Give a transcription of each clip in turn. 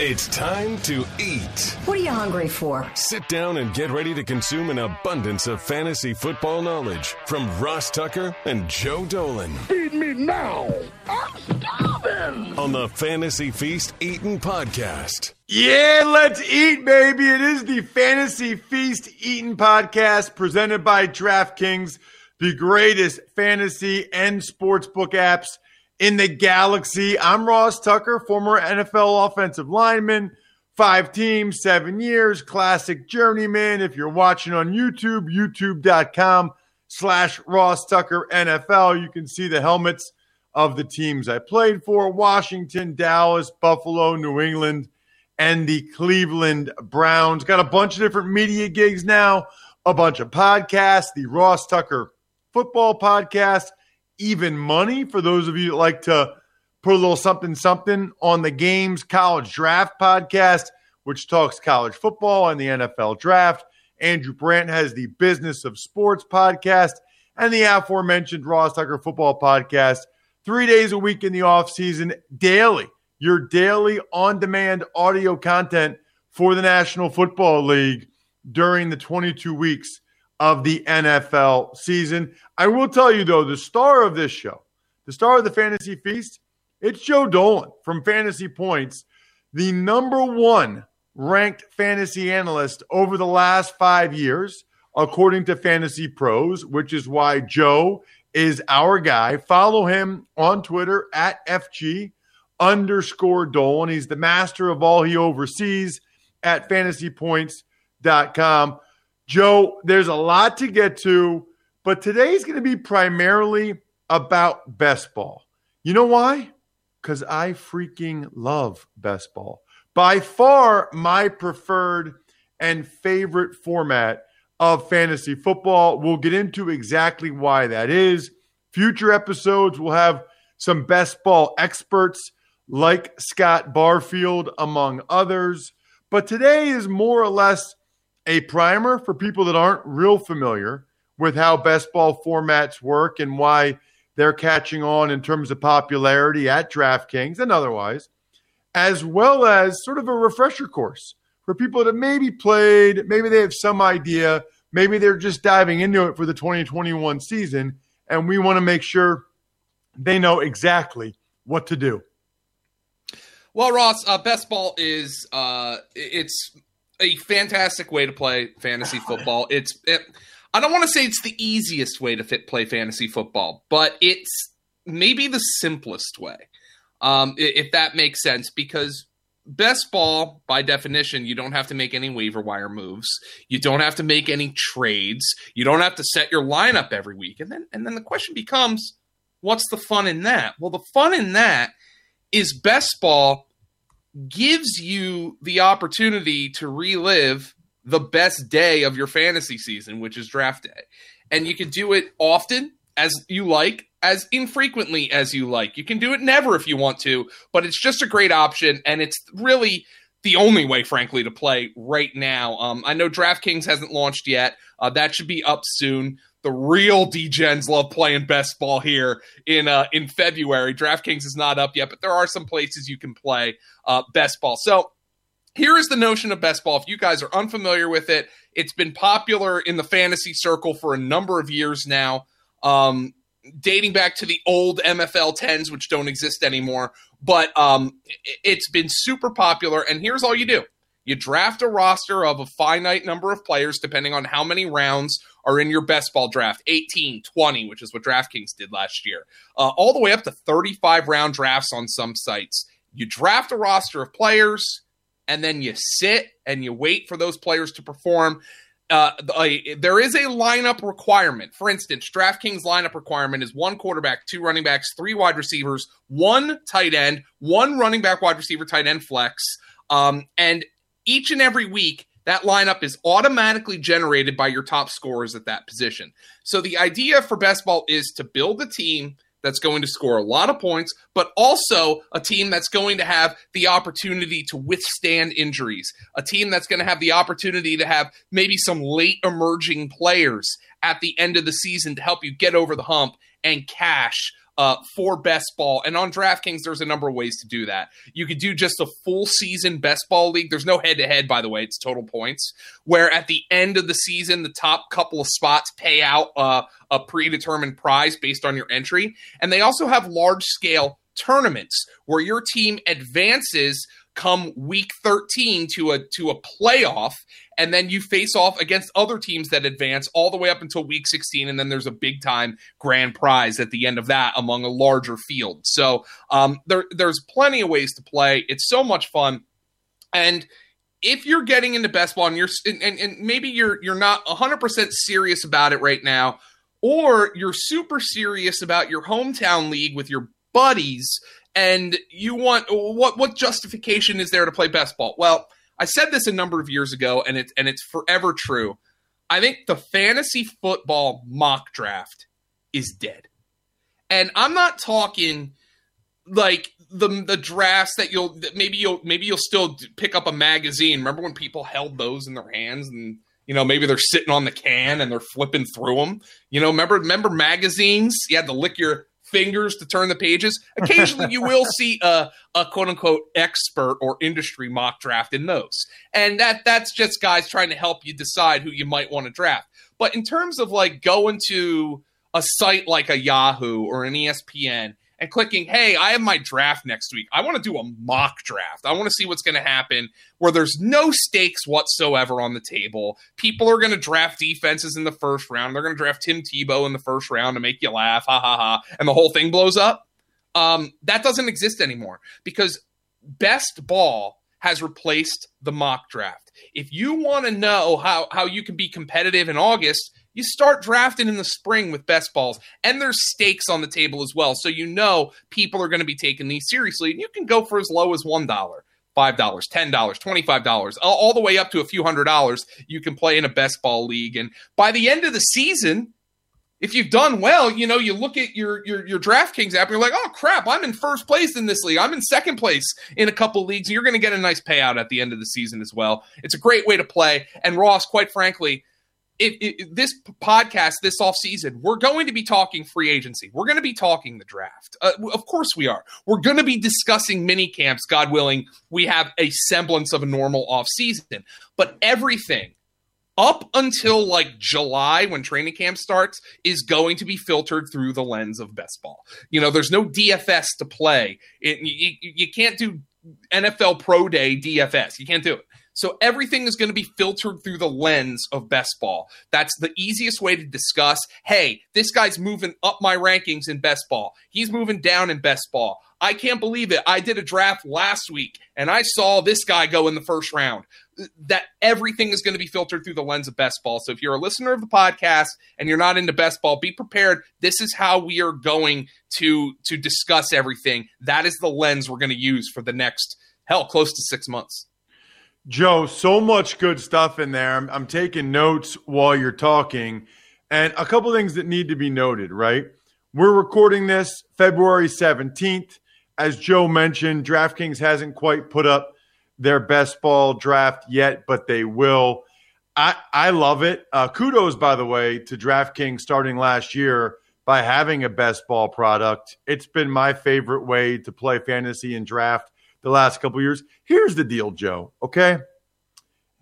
It's time to eat. What are you hungry for? Sit down and get ready to consume an abundance of fantasy football knowledge from Ross Tucker and Joe Dolan. Feed me now. I'm starving. On the Fantasy Feast Eatin' Podcast. Yeah, let's eat, baby. It is the Fantasy Feast Eatin' Podcast presented by DraftKings, the greatest fantasy and sportsbook apps in the galaxy. I'm Ross Tucker, former NFL offensive lineman, 5 teams, 7 years, classic journeyman. If you're watching on YouTube, youtube.com/Ross Tucker NFL. You can see the helmets of the teams I played for: Washington, Dallas, Buffalo, New England, and the Cleveland Browns. Got a bunch of different media gigs now, a bunch of podcasts, the Ross Tucker Football Podcast, Even Money, for those of you that like to put a little something on the games, College Draft Podcast, which talks college football and the NFL Draft. Andrew Brandt has the Business of Sports Podcast and the aforementioned Ross Tucker Football Podcast. 3 days a week in the offseason, daily, your daily on-demand audio content for the National Football League during the 22 weeks of the NFL season. I will tell you, though, the star of this show, the star of the Fantasy Feast, it's Joe Dolan from Fantasy Points, the number one ranked fantasy analyst over the last 5 years, according to Fantasy Pros, which is why Joe is our guy. Follow him on Twitter at FG_Dolan. He's the master of all he oversees at fantasypoints.com. Joe, there's a lot to get to, but today's going to be primarily about best ball. You know why? Because I freaking love best ball. By far, my preferred and favorite format of fantasy football. We'll get into exactly why that is. Future episodes, we'll have some best ball experts like Scott Barfield, among others. But today is more or less a primer for people that aren't real familiar with how best ball formats work and why they're catching on in terms of popularity at DraftKings and otherwise, as well as sort of a refresher course for people that maybe played, maybe they have some idea, maybe they're just diving into it for the 2021 season, and we want to make sure they know exactly what to do. Well, Ross, best ball is it's a fantastic way to play fantasy football. I don't want to say it's the easiest way to play fantasy football, but it's maybe the simplest way, if that makes sense, because best ball, by definition, you don't have to make any waiver wire moves. You don't have to make any trades. You don't have to set your lineup every week. And then the question becomes, what's the fun in that? Well, the fun in that is best ball gives you the opportunity to relive the best day of your fantasy season, which is draft day. And you can do it often as you like, as infrequently as you like. You can do it never if you want to, but it's just a great option. And it's really the only way, frankly, to play right now. I know DraftKings hasn't launched yet. That should be up soon. The real D-Gens love playing best ball here in February. DraftKings is not up yet, but there are some places you can play best ball. So here is the notion of best ball. If you guys are unfamiliar with it, it's been popular in the fantasy circle for a number of years now, dating back to the old MFL 10s, which don't exist anymore. But it's been super popular, and here's all you do. You draft a roster of a finite number of players, depending on how many rounds are in your best ball draft, 18, 20, which is what DraftKings did last year, all the way up to 35-round drafts on some sites. You draft a roster of players, and then you sit and you wait for those players to perform. There is a lineup requirement. For instance, DraftKings lineup requirement is 1 quarterback, 2 running backs, 3 wide receivers, 1 tight end, 1 running back, wide receiver, tight end, flex. And each and every week, that lineup is automatically generated by your top scorers at that position. So the idea for best ball is to build a team that's going to score a lot of points, but also a team that's going to have the opportunity to withstand injuries, a team that's going to have the opportunity to have maybe some late emerging players at the end of the season to help you get over the hump and cash for best ball. And on DraftKings, there's a number of ways to do that. You could do just a full season best ball league. There's no head-to-head, by the way. It's total points, where at the end of the season, the top couple of spots pay out a predetermined prize based on your entry. And they also have large-scale tournaments where your team advances come week 13 to a playoff, and then you face off against other teams that advance all the way up until week 16, and then there's a big-time grand prize at the end of that among a larger field. So there's plenty of ways to play. It's so much fun. And if you're getting into best ball and maybe you're not 100% serious about it right now, or you're super serious about your hometown league with your buddies, and you want what justification is there to play best ball? Well, I said this a number of years ago, and it's forever true. I think the fantasy football mock draft is dead. And I'm not talking like the drafts that maybe you'll still pick up a magazine. Remember when people held those in their hands and maybe they're sitting on the can and they're flipping through them. Remember magazines? You had to lick your fingers to turn the pages. Occasionally you will see a quote-unquote expert or industry mock draft in those, and that's just guys trying to help you decide who you might want to draft. But in terms of like going to a site like a Yahoo or an ESPN and clicking, hey, I have my draft next week, I want to do a mock draft, I want to see what's going to happen, where there's no stakes whatsoever on the table. People are going to draft defenses in the first round. They're going to draft Tim Tebow in the first round to make you laugh, ha, ha, ha, and the whole thing blows up. That doesn't exist anymore because best ball has replaced the mock draft. If you want to know how you can be competitive in August, you start drafting in the spring with best balls, and there's stakes on the table as well. So people are going to be taking these seriously, and you can go for as low as $1, $5, $10, $25, all the way up to a few $100s you can play in a best ball league. And by the end of the season, if you've done well, you look at your DraftKings app, and you're like, oh, crap, I'm in first place in this league. I'm in second place in a couple leagues. And you're going to get a nice payout at the end of the season as well. It's a great way to play. And Ross, quite frankly, this podcast, this offseason, we're going to be talking free agency. We're going to be talking the draft. Of course we are. We're going to be discussing mini camps, God willing. We have a semblance of a normal offseason. But everything up until like July, when training camp starts, is going to be filtered through the lens of best ball. There's no DFS to play. You can't do NFL Pro Day DFS. You can't do it. So everything is going to be filtered through the lens of best ball. That's the easiest way to discuss, hey, this guy's moving up my rankings in best ball. He's moving down in best ball. I can't believe it. I did a draft last week, and I saw this guy go in the first round. That everything is going to be filtered through the lens of best ball. So if you're a listener of the podcast and you're not into best ball, be prepared. This is how we are going to discuss everything. That is the lens we're going to use for the next, close to 6 months. Joe, so much good stuff in there. I'm taking notes while you're talking. And a couple things that need to be noted, right? We're recording this February 17th. As Joe mentioned, DraftKings hasn't quite put up their best ball draft yet, but they will. I love it. Kudos, by the way, to DraftKings starting last year by having a best ball product. It's been my favorite way to play fantasy and draft the last couple of years. Here's the deal, Joe, okay?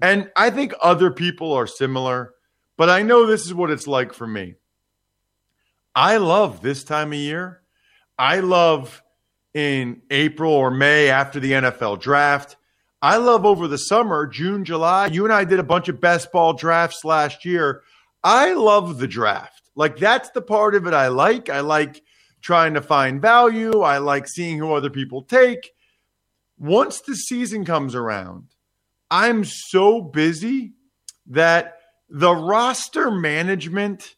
And I think other people are similar, but I know this is what it's like for me. I love this time of year. I love in April or May after the NFL draft. I love over the summer, June, July. You and I did a bunch of best ball drafts last year. I love the draft. Like, that's the part of it I like. I like trying to find value. I like seeing who other people take. Once the season comes around, I'm so busy that the roster management,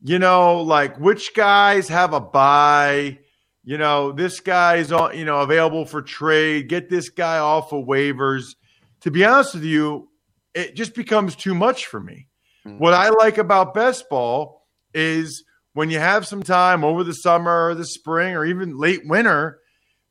like which guys have a bye, this guy's on, available for trade, get this guy off of waivers. To be honest with you, it just becomes too much for me. Mm-hmm. What I like about best ball is when you have some time over the summer or the spring or even late winter,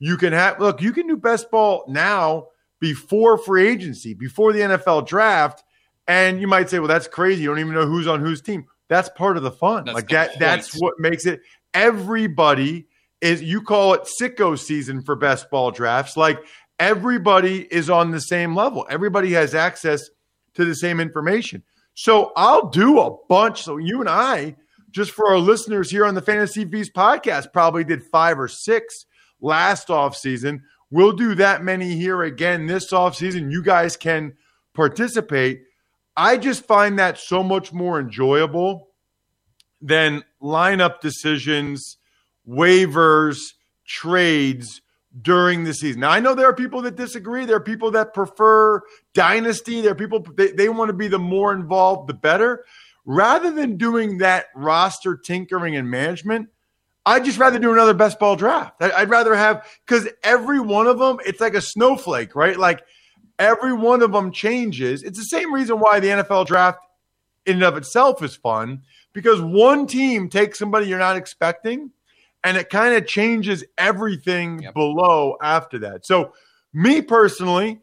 you can do best ball now before free agency, before the NFL draft. And you might say, well, that's crazy. You don't even know who's on whose team. That's part of the fun. That's what makes it. Everybody is you call it sicko season for best ball drafts. Like everybody is on the same level. Everybody has access to the same information. So I'll do a bunch. So you and I, just for our listeners here on the Fantasy Feast podcast, probably did 5 or 6 last offseason. We'll do that many here again this offseason. You guys can participate. I just find that so much more enjoyable than lineup decisions, waivers, trades during the season. Now, I know there are people that disagree. There are people that prefer dynasty. There are people, they want to be the more involved, the better. Rather than doing that roster tinkering and management, I'd just rather do another best ball draft. I'd rather have, because every one of them, it's like a snowflake, right? Like every one of them changes. It's the same reason why the NFL draft in and of itself is fun, because one team takes somebody you're not expecting and it kind of changes everything below after that. So me personally,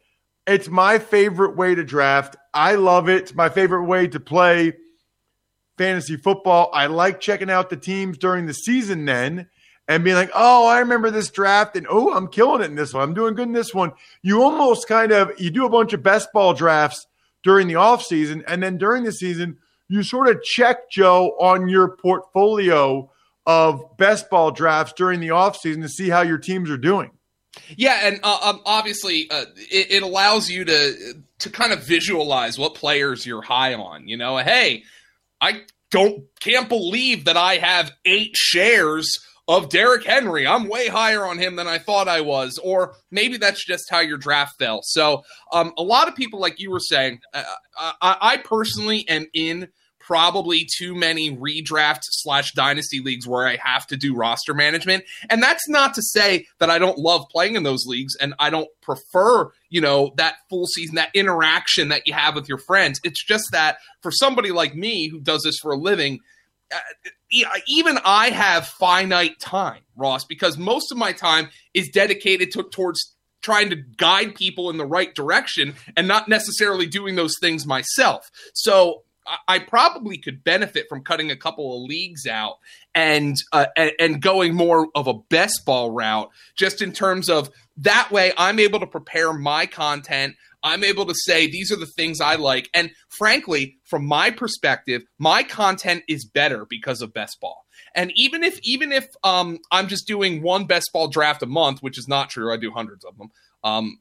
it's my favorite way to draft. I love it. It's my favorite way to play fantasy football. I like checking out the teams during the season then and being like, oh, I remember this draft, and oh, I'm killing it in this one. I'm doing good in this one. You almost kind of, you do a bunch of best ball drafts during the offseason, and then during the season, you sort of check, Joe, on your portfolio of best ball drafts during the offseason to see how your teams are doing. Yeah, and obviously it allows you to kind of visualize what players you're high on. You know, hey, I can't believe that I have 8 shares of Derrick Henry. I'm way higher on him than I thought I was, or maybe that's just how your draft fell. So a lot of people, like you were saying, I personally am in probably too many redraft/dynasty leagues where I have to do roster management. And that's not to say that I don't love playing in those leagues and I don't prefer, you know, that full season, that interaction that you have with your friends. It's just that for somebody like me who does this for a living, even I have finite time, Ross, because most of my time is dedicated towards trying to guide people in the right direction and not necessarily doing those things myself. So I probably could benefit from cutting a couple of leagues out and going more of a best ball route, just in terms of that way I'm able to prepare my content. I'm able to say these are the things I like. And frankly, from my perspective, my content is better because of best ball. And even if I'm just doing one best ball draft a month, which is not true, I do hundreds of them.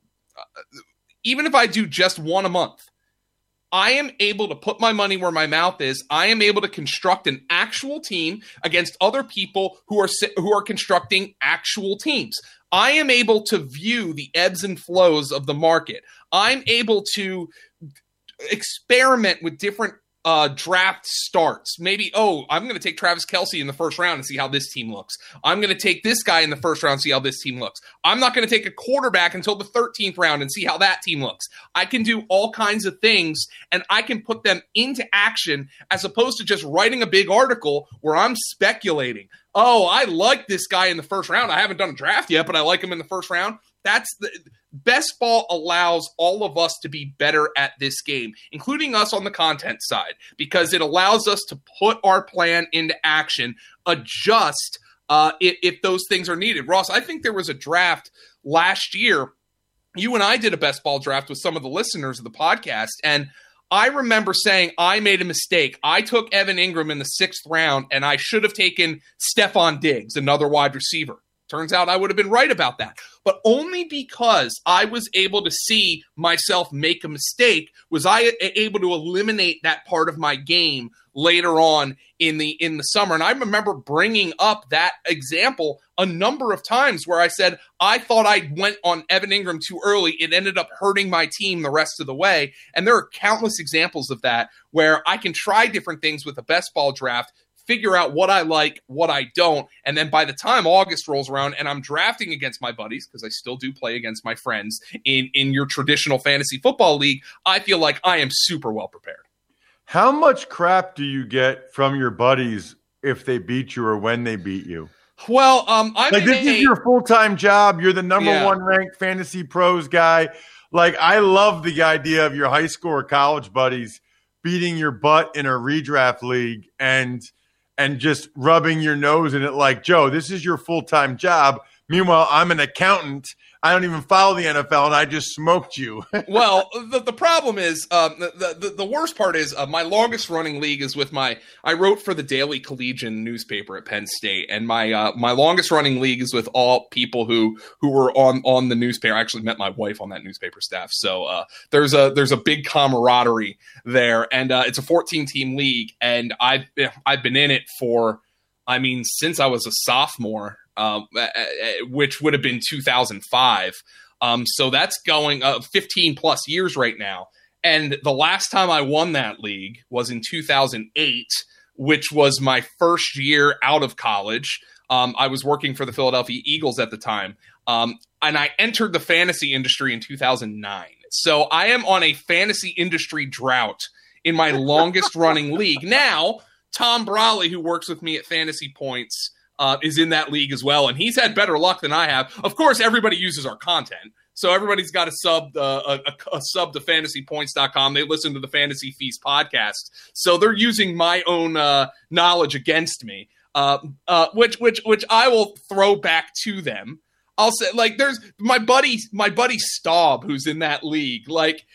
Even if I do just one a month, I am able to put my money where my mouth is. I am able to construct an actual team against other people who are constructing actual teams. I am able to view the ebbs and flows of the market. I'm able to experiment with different draft starts. Maybe, I'm going to take Travis Kelsey in the first round and see how this team looks. I'm going to take this guy in the first round and see how this team looks. I'm not going to take a quarterback until the 13th round and see how that team looks. I can do all kinds of things, and I can put them into action as opposed to just writing a big article where I'm speculating. Oh, I like this guy in the first round. I haven't done a draft yet, but I like him in the first round. That's the best ball allows all of us to be better at this game, including us on the content side, because it allows us to put our plan into action, adjust if those things are needed. Ross, I think there was a draft last year. You and I did a best ball draft with some of the listeners of the podcast, and I remember saying I made a mistake. I took Evan Ingram in the 6th round, and I should have taken Stefon Diggs, another wide receiver. Turns out I would have been right about that. But only because I was able to see myself make a mistake was I able to eliminate that part of my game later on in the summer. And I remember bringing up that example a number of times where I said, I thought I went on Evan Ingram too early. It ended up hurting my team the rest of the way. And there are countless examples of that where I can try different things with a best ball draft, figure out what I like, what I don't, and then by the time August rolls around and I'm drafting against my buddies, because I still do play against my friends in your traditional fantasy football league, I feel like I am super well prepared. How much crap do you get from your buddies if they beat you or when they beat you? Well, this is your full-time job. You're the number one ranked Fantasy Pros guy. Like, I love the idea of your high school or college buddies beating your butt in a redraft league, and and just rubbing your nose in it like, Joe, this is your full-time job. Meanwhile, I'm an accountant. I don't even follow the NFL, and I just smoked you. Well, the problem is the worst part is my longest running league is with my – I wrote for the Daily Collegian newspaper at Penn State, and my longest running league is with all people who were on the newspaper. I actually met my wife on that newspaper staff, so there's a big camaraderie there, and it's a 14-team league, and I've been in it for – I mean, since I was a sophomore – which would have been 2005. So that's going 15 plus years right now. And the last time I won that league was in 2008, which was my first year out of college. I was working for the Philadelphia Eagles at the time. And I entered the fantasy industry in 2009. So I am on a fantasy industry drought in my longest running league. Now, Tom Brawley, who works with me at Fantasy Points, is in that league as well, and he's had better luck than I have. Of course, everybody uses our content, so everybody's got a sub to fantasypoints.com. They listen to the Fantasy Feast podcast, so they're using my own knowledge against me, which I will throw back to them. I'll say, like, there's my buddy Staub, who's in that league, like.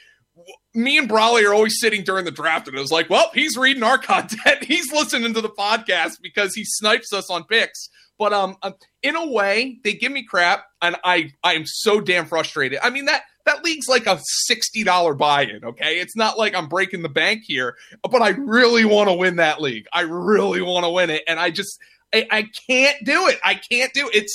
Me and Brawley are always sitting during the draft, and I was like, well, he's reading our content. He's listening to the podcast because he snipes us on picks. But in a way, they give me crap, and I am so damn frustrated. I mean, that league's like a $60 buy-in, okay? It's not like I'm breaking the bank here, but I really want to win that league. I really want to win it, and I just I can't do it. I can't do it.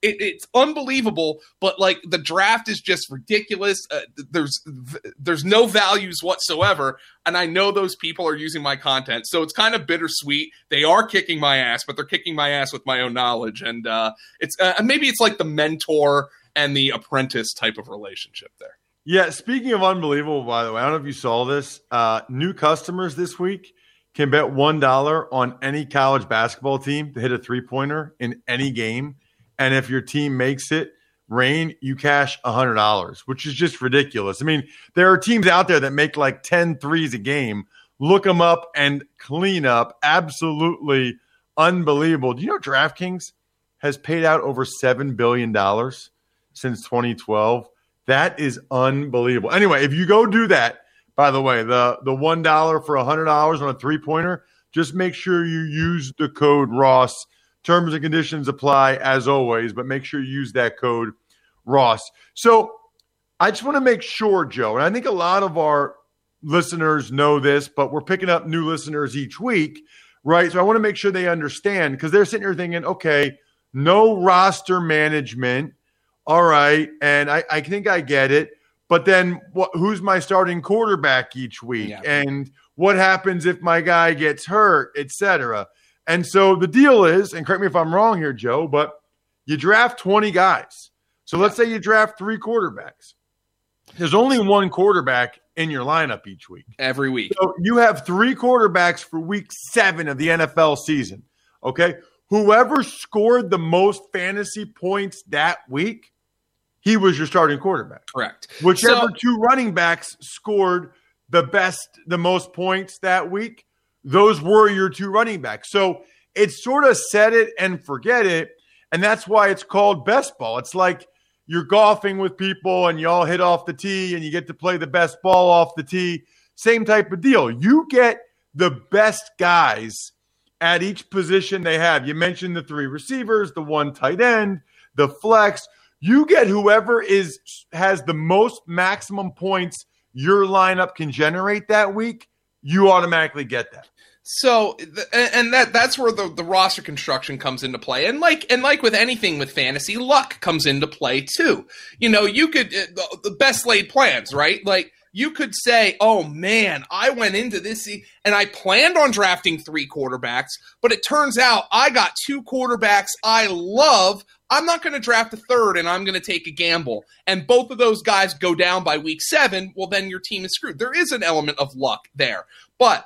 It's unbelievable, but like the draft is just ridiculous. There's no values whatsoever, and I know those people are using my content, so it's kind of bittersweet. They are kicking my ass, but they're kicking my ass with my own knowledge, and maybe it's like the mentor and the apprentice type of relationship there. Yeah, speaking of unbelievable, by the way, I don't know if you saw this. New customers this week can bet $1 on any college basketball team to hit a three-pointer in any game. And if your team makes it rain, you cash $100, which is just ridiculous. I mean, there are teams out there that make like 10 threes a game. Look them up and clean up. Absolutely unbelievable. Do you know DraftKings has paid out over $7 billion since 2012? That is unbelievable. Anyway, if you go do that, by the way, the $1 for $100 on a three-pointer, just make sure you use the code ROSS. Terms and conditions apply as always, but make sure you use that code ROSS. So I just want to make sure, Joe, and I think a lot of our listeners know this, but we're picking up new listeners each week, right? So I want to make sure they understand because they're sitting here thinking, okay, no roster management. All right. And I think I get it. But then who's my starting quarterback each week? Yeah. And what happens if my guy gets hurt, etc.? And so the deal is, and correct me if I'm wrong here, Joe, but you draft 20 guys. So let's say you draft three quarterbacks. There's only one quarterback in your lineup each week. Every week. So you have three quarterbacks for week 7 of the NFL season, okay? Whoever scored the most fantasy points that week, he was your starting quarterback. Correct. Whichever two running backs scored the most points that week, those were your two running backs. So it's sort of set it and forget it, and that's why it's called best ball. It's like you're golfing with people and you all hit off the tee and you get to play the best ball off the tee. Same type of deal. You get the best guys at each position they have. You mentioned the three receivers, the one tight end, the flex. You get whoever has the most maximum points your lineup can generate that week. You automatically get that. So, and that's where the roster construction comes into play. And like with anything with fantasy, luck comes into play too. You know, you could, the best laid plans, right? Like you could say, oh man, I went into this and I planned on drafting three quarterbacks, but it turns out I got two quarterbacks I love. I'm not going to draft a third, and I'm going to take a gamble. And both of those guys go down by week 7, well, then your team is screwed. There is an element of luck there. But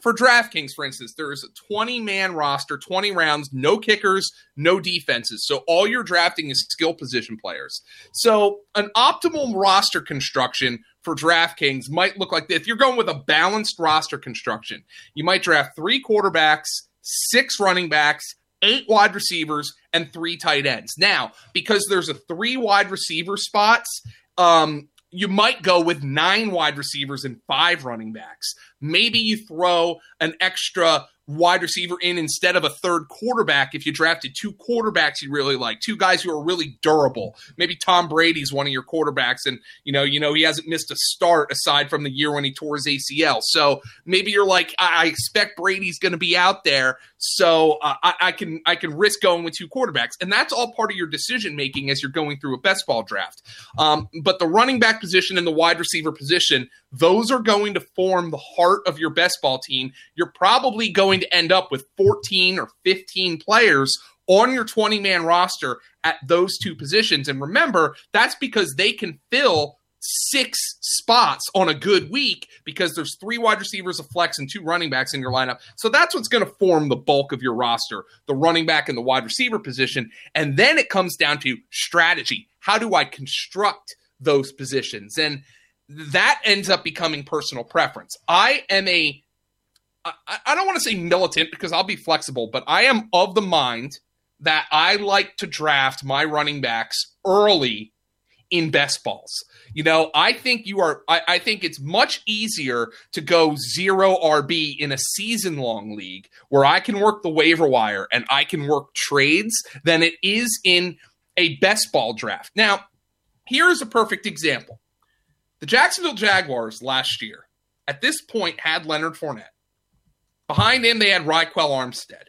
for DraftKings, for instance, there is a 20-man roster, 20 rounds, no kickers, no defenses. So all you're drafting is skill position players. So an optimal roster construction for DraftKings might look like this. If you're going with a balanced roster construction, you might draft three quarterbacks, 6 running backs, 8 wide receivers, and 3 tight ends. Now, because there's a 3 wide receiver spots, you might go with 9 wide receivers and 5 running backs. Maybe you throw an extra wide receiver in instead of a third quarterback if you drafted 2 quarterbacks you really like, 2 guys who are really durable. Maybe Tom Brady's one of your quarterbacks, and you know he hasn't missed a start aside from the year when he tore his ACL. So maybe you're like, I expect Brady's going to be out there, so I can risk going with 2 quarterbacks. And that's all part of your decision making as you're going through a best ball draft. But the running back position and the wide receiver position, those are going to form the heart of your best ball team. You're probably going to end up with 14 or 15 players on your 20-man roster at those 2 positions. And remember, that's because they can fill 6 spots on a good week because there's 3 wide receivers, a flex, and 2 running backs in your lineup. So that's what's going to form the bulk of your roster, the running back and the wide receiver position. And then it comes down to strategy. How do I construct those positions? And that ends up becoming personal preference. I am I don't want to say militant because I'll be flexible, but I am of the mind that I like to draft my running backs early in best balls. You know, I think it's much easier to go 0 RB in a season-long league where I can work the waiver wire and I can work trades than it is in a best ball draft. Now, here's a perfect example. The Jacksonville Jaguars last year, at this point, had Leonard Fournette. Behind him, they had Ryquell Armstead,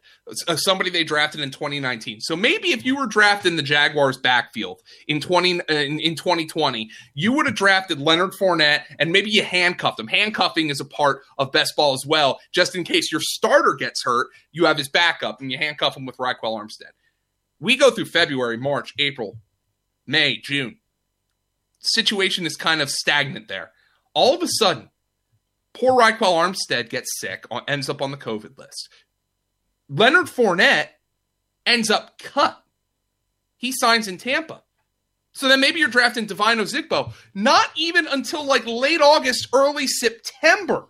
somebody they drafted in 2019. So maybe if you were drafting the Jaguars' backfield in 2020, you would have drafted Leonard Fournette, and maybe you handcuffed him. Handcuffing is a part of best ball as well. Just in case your starter gets hurt, you have his backup, and you handcuff him with Ryquell Armstead. We go through February, March, April, May, June. Situation is kind of stagnant there. All of a sudden, poor Ryquell Armstead gets sick, ends up on the COVID list. Leonard Fournette ends up cut. He signs in Tampa. So then maybe you're drafting Devine Ozigbo. Not even until like late August, early September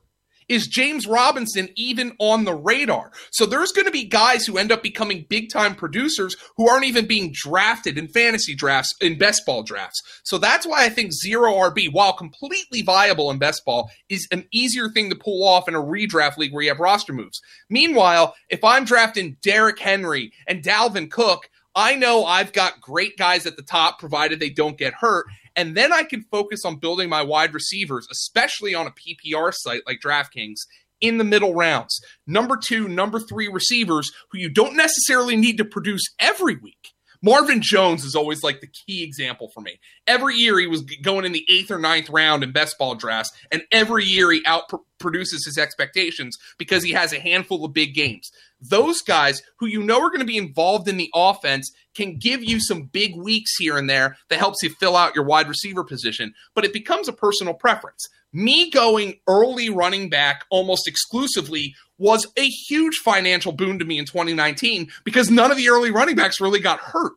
is James Robinson even on the radar. So there's going to be guys who end up becoming big-time producers who aren't even being drafted in fantasy drafts, in best ball drafts. So that's why I think 0 RB, while completely viable in best ball, is an easier thing to pull off in a redraft league where you have roster moves. Meanwhile, if I'm drafting Derrick Henry and Dalvin Cook, I know I've got great guys at the top, provided they don't get hurt. And then I can focus on building my wide receivers, especially on a PPR site like DraftKings, in the middle rounds. Number 2, number 3 receivers who you don't necessarily need to produce every week. Marvin Jones is always like the key example for me. Every year he was going in the 8th or 9th round in best ball drafts, and every year he outproduces his expectations because he has a handful of big games. Those guys who you know are going to be involved in the offense can give you some big weeks here and there that helps you fill out your wide receiver position, but it becomes a personal preference. Me going early running back almost exclusively was a huge financial boon to me in 2019 because none of the early running backs really got hurt.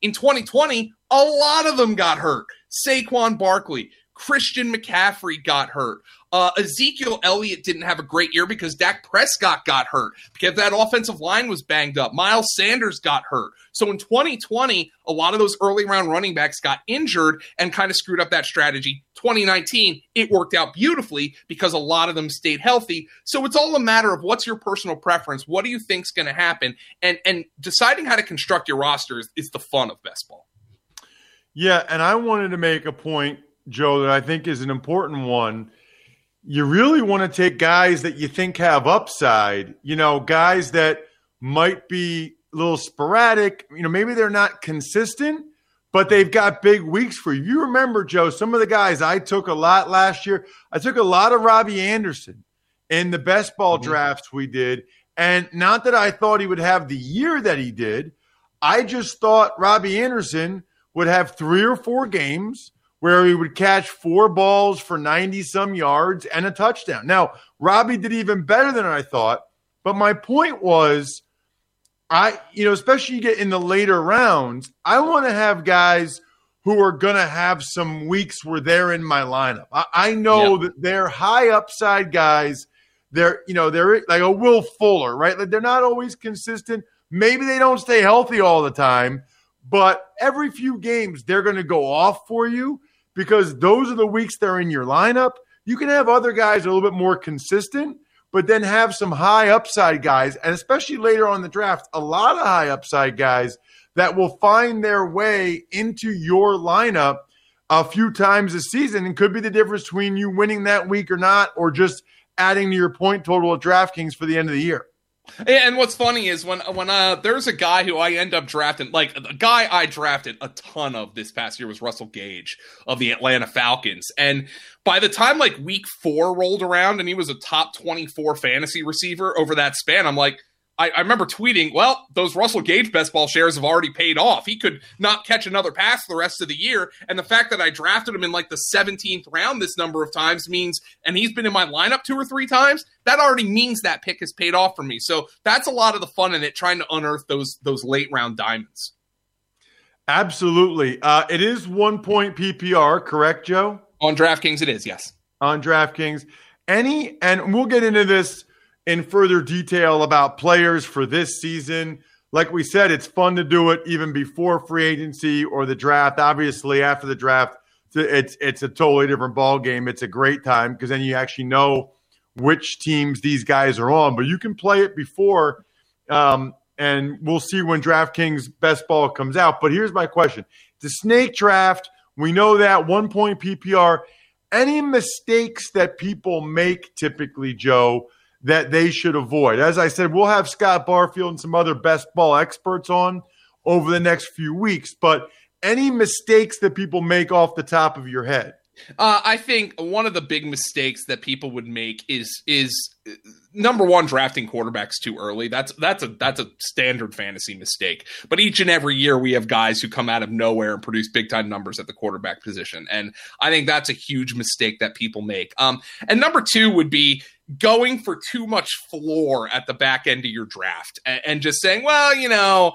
In 2020, a lot of them got hurt. Saquon Barkley, Christian McCaffrey got hurt. Ezekiel Elliott didn't have a great year because Dak Prescott got hurt, because that offensive line was banged up. Miles Sanders got hurt. So in 2020, a lot of those early round running backs got injured and kind of screwed up that strategy. 2019, it worked out beautifully because a lot of them stayed healthy. So it's all a matter of what's your personal preference. What do you think's going to happen? And deciding how to construct your roster is the fun of best ball. Yeah, and I wanted to make a point, Joe, that I think is an important one. You really want to take guys that you think have upside, you know, guys that might be a little sporadic. You know, maybe they're not consistent, but they've got big weeks for you. You remember, Joe, some of the guys I took a lot last year. I took a lot of Robbie Anderson in the best ball drafts we did. And not that I thought he would have the year that he did. I just thought Robbie Anderson would have 3 or 4 games where he would catch 4 balls for 90-some yards and a touchdown. Now, Robbie did even better than I thought, but my point was, especially you get in the later rounds, I want to have guys who are going to have some weeks where they're in my lineup. I know that they're high upside guys They're like a Will Fuller, right? Like, they're not always consistent. Maybe they don't stay healthy all the time, but every few games they're going to go off for you because those are the weeks they're in your lineup. You can have other guys a little bit more consistent, but then have some high upside guys, and especially later on in the draft, a lot of high upside guys that will find their way into your lineup a few times a season, and could be the difference between you winning that week or not, or just adding to your point total at DraftKings for the end of the year. And what's funny is when there's a guy who I end up drafting, like a guy I drafted a ton of this past year was Russell Gage of the Atlanta Falcons. And by the time like week 4 rolled around and he was a top 24 fantasy receiver over that span, I'm like, I remember tweeting, well, those Russell Gage best ball shares have already paid off. He could not catch another pass the rest of the year. And the fact that I drafted him in like the 17th round this number of times means, and he's been in my lineup 2 or 3 times, that already means that pick has paid off for me. So that's a lot of the fun in it, trying to unearth those late round diamonds. Absolutely. It is 1 point PPR, correct, Joe? On DraftKings it is, yes. On DraftKings. And we'll get into this in further detail about players for this season. Like we said, it's fun to do it even before free agency or the draft. Obviously, after the draft, it's a totally different ballgame. It's a great time because then you actually know which teams these guys are on. But you can play it before, and we'll see when DraftKings best ball comes out. But here's my question. It's a snake draft. We know that. 1 point PPR. Any mistakes that people make typically, Joe, that they should avoid? As I said, we'll have Scott Barfield and some other best ball experts on over the next few weeks, but any mistakes that people make off the top of your head? I think one of the big mistakes that people would make is number one, drafting quarterbacks too early. That's a standard fantasy mistake. But each and every year we have guys who come out of nowhere and produce big time numbers at the quarterback position. And I think that's a huge mistake that people make. And number two would be going for too much floor at the back end of your draft and just saying, well, you know,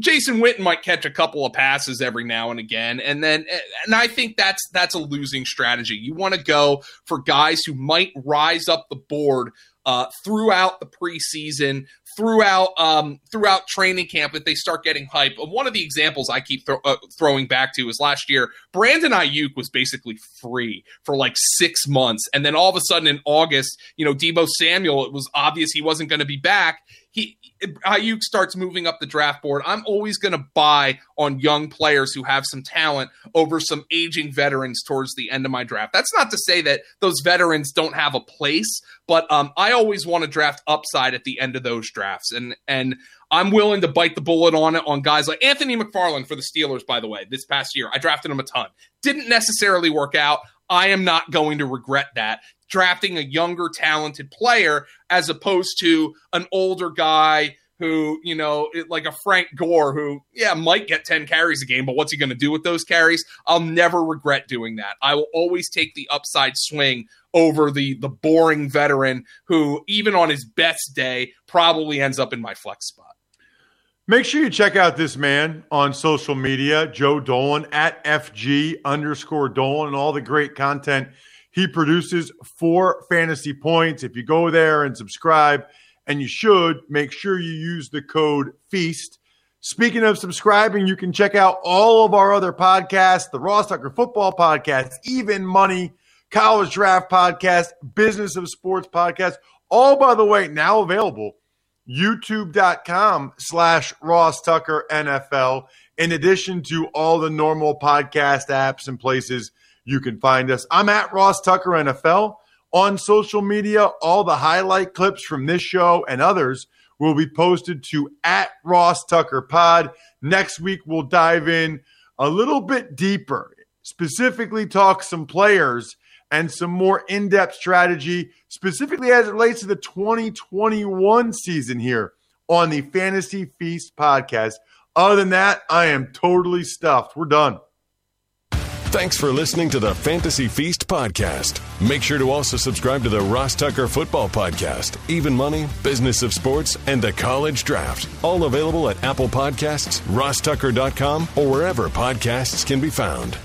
Jason Witten might catch a couple of passes every now and again. And I think that's a losing strategy. You want to go for guys who might rise up the board throughout the preseason, throughout training camp, if they start getting hype. One of the examples I keep throwing back to is last year, Brandon Ayuk was basically free for like 6 months. And then all of a sudden in August, Deebo Samuel, it was obvious he wasn't going to be back. Ayuk starts moving up the draft board. I'm always going to buy on young players who have some talent over some aging veterans towards the end of my draft. That's not to say that those veterans don't have a place, but I always want to draft upside at the end of those drafts. And I'm willing to bite the bullet on it on guys like Anthony McFarland for the Steelers, by the way, this past year. I drafted him a ton. Didn't necessarily work out. I am not going to regret that. Drafting a younger, talented player as opposed to an older guy who, like a Frank Gore who, might get 10 carries a game, but what's he going to do with those carries? I'll never regret doing that. I will always take the upside swing over the boring veteran who, even on his best day, probably ends up in my flex spot. Make sure you check out this man on social media, Joe Dolan, at FG_Dolan, and all the great content he produces for Fantasy Points. If you go there and subscribe, and you should, make sure you use the code FEAST. Speaking of subscribing, you can check out all of our other podcasts, the Ross Tucker Football Podcast, Even Money, College Draft Podcast, Business of Sports Podcast, all, by the way, now available, youtube.com/RossTuckerNFL, in addition to all the normal podcast apps and places you can find us. I'm at Ross Tucker NFL on social media. All the highlight clips from this show and others will be posted to at Ross Tucker Pod. Next week, we'll dive in a little bit deeper, specifically talk some players and some more in-depth strategy, specifically as it relates to the 2021 season here on the Fantasy Feast Podcast. Other than that, I am totally stuffed. We're done. Thanks for listening to the Fantasy Feast Podcast. Make sure to also subscribe to the Ross Tucker Football Podcast, Even Money, Business of Sports, and the College Draft. All available at Apple Podcasts, RossTucker.com, or wherever podcasts can be found.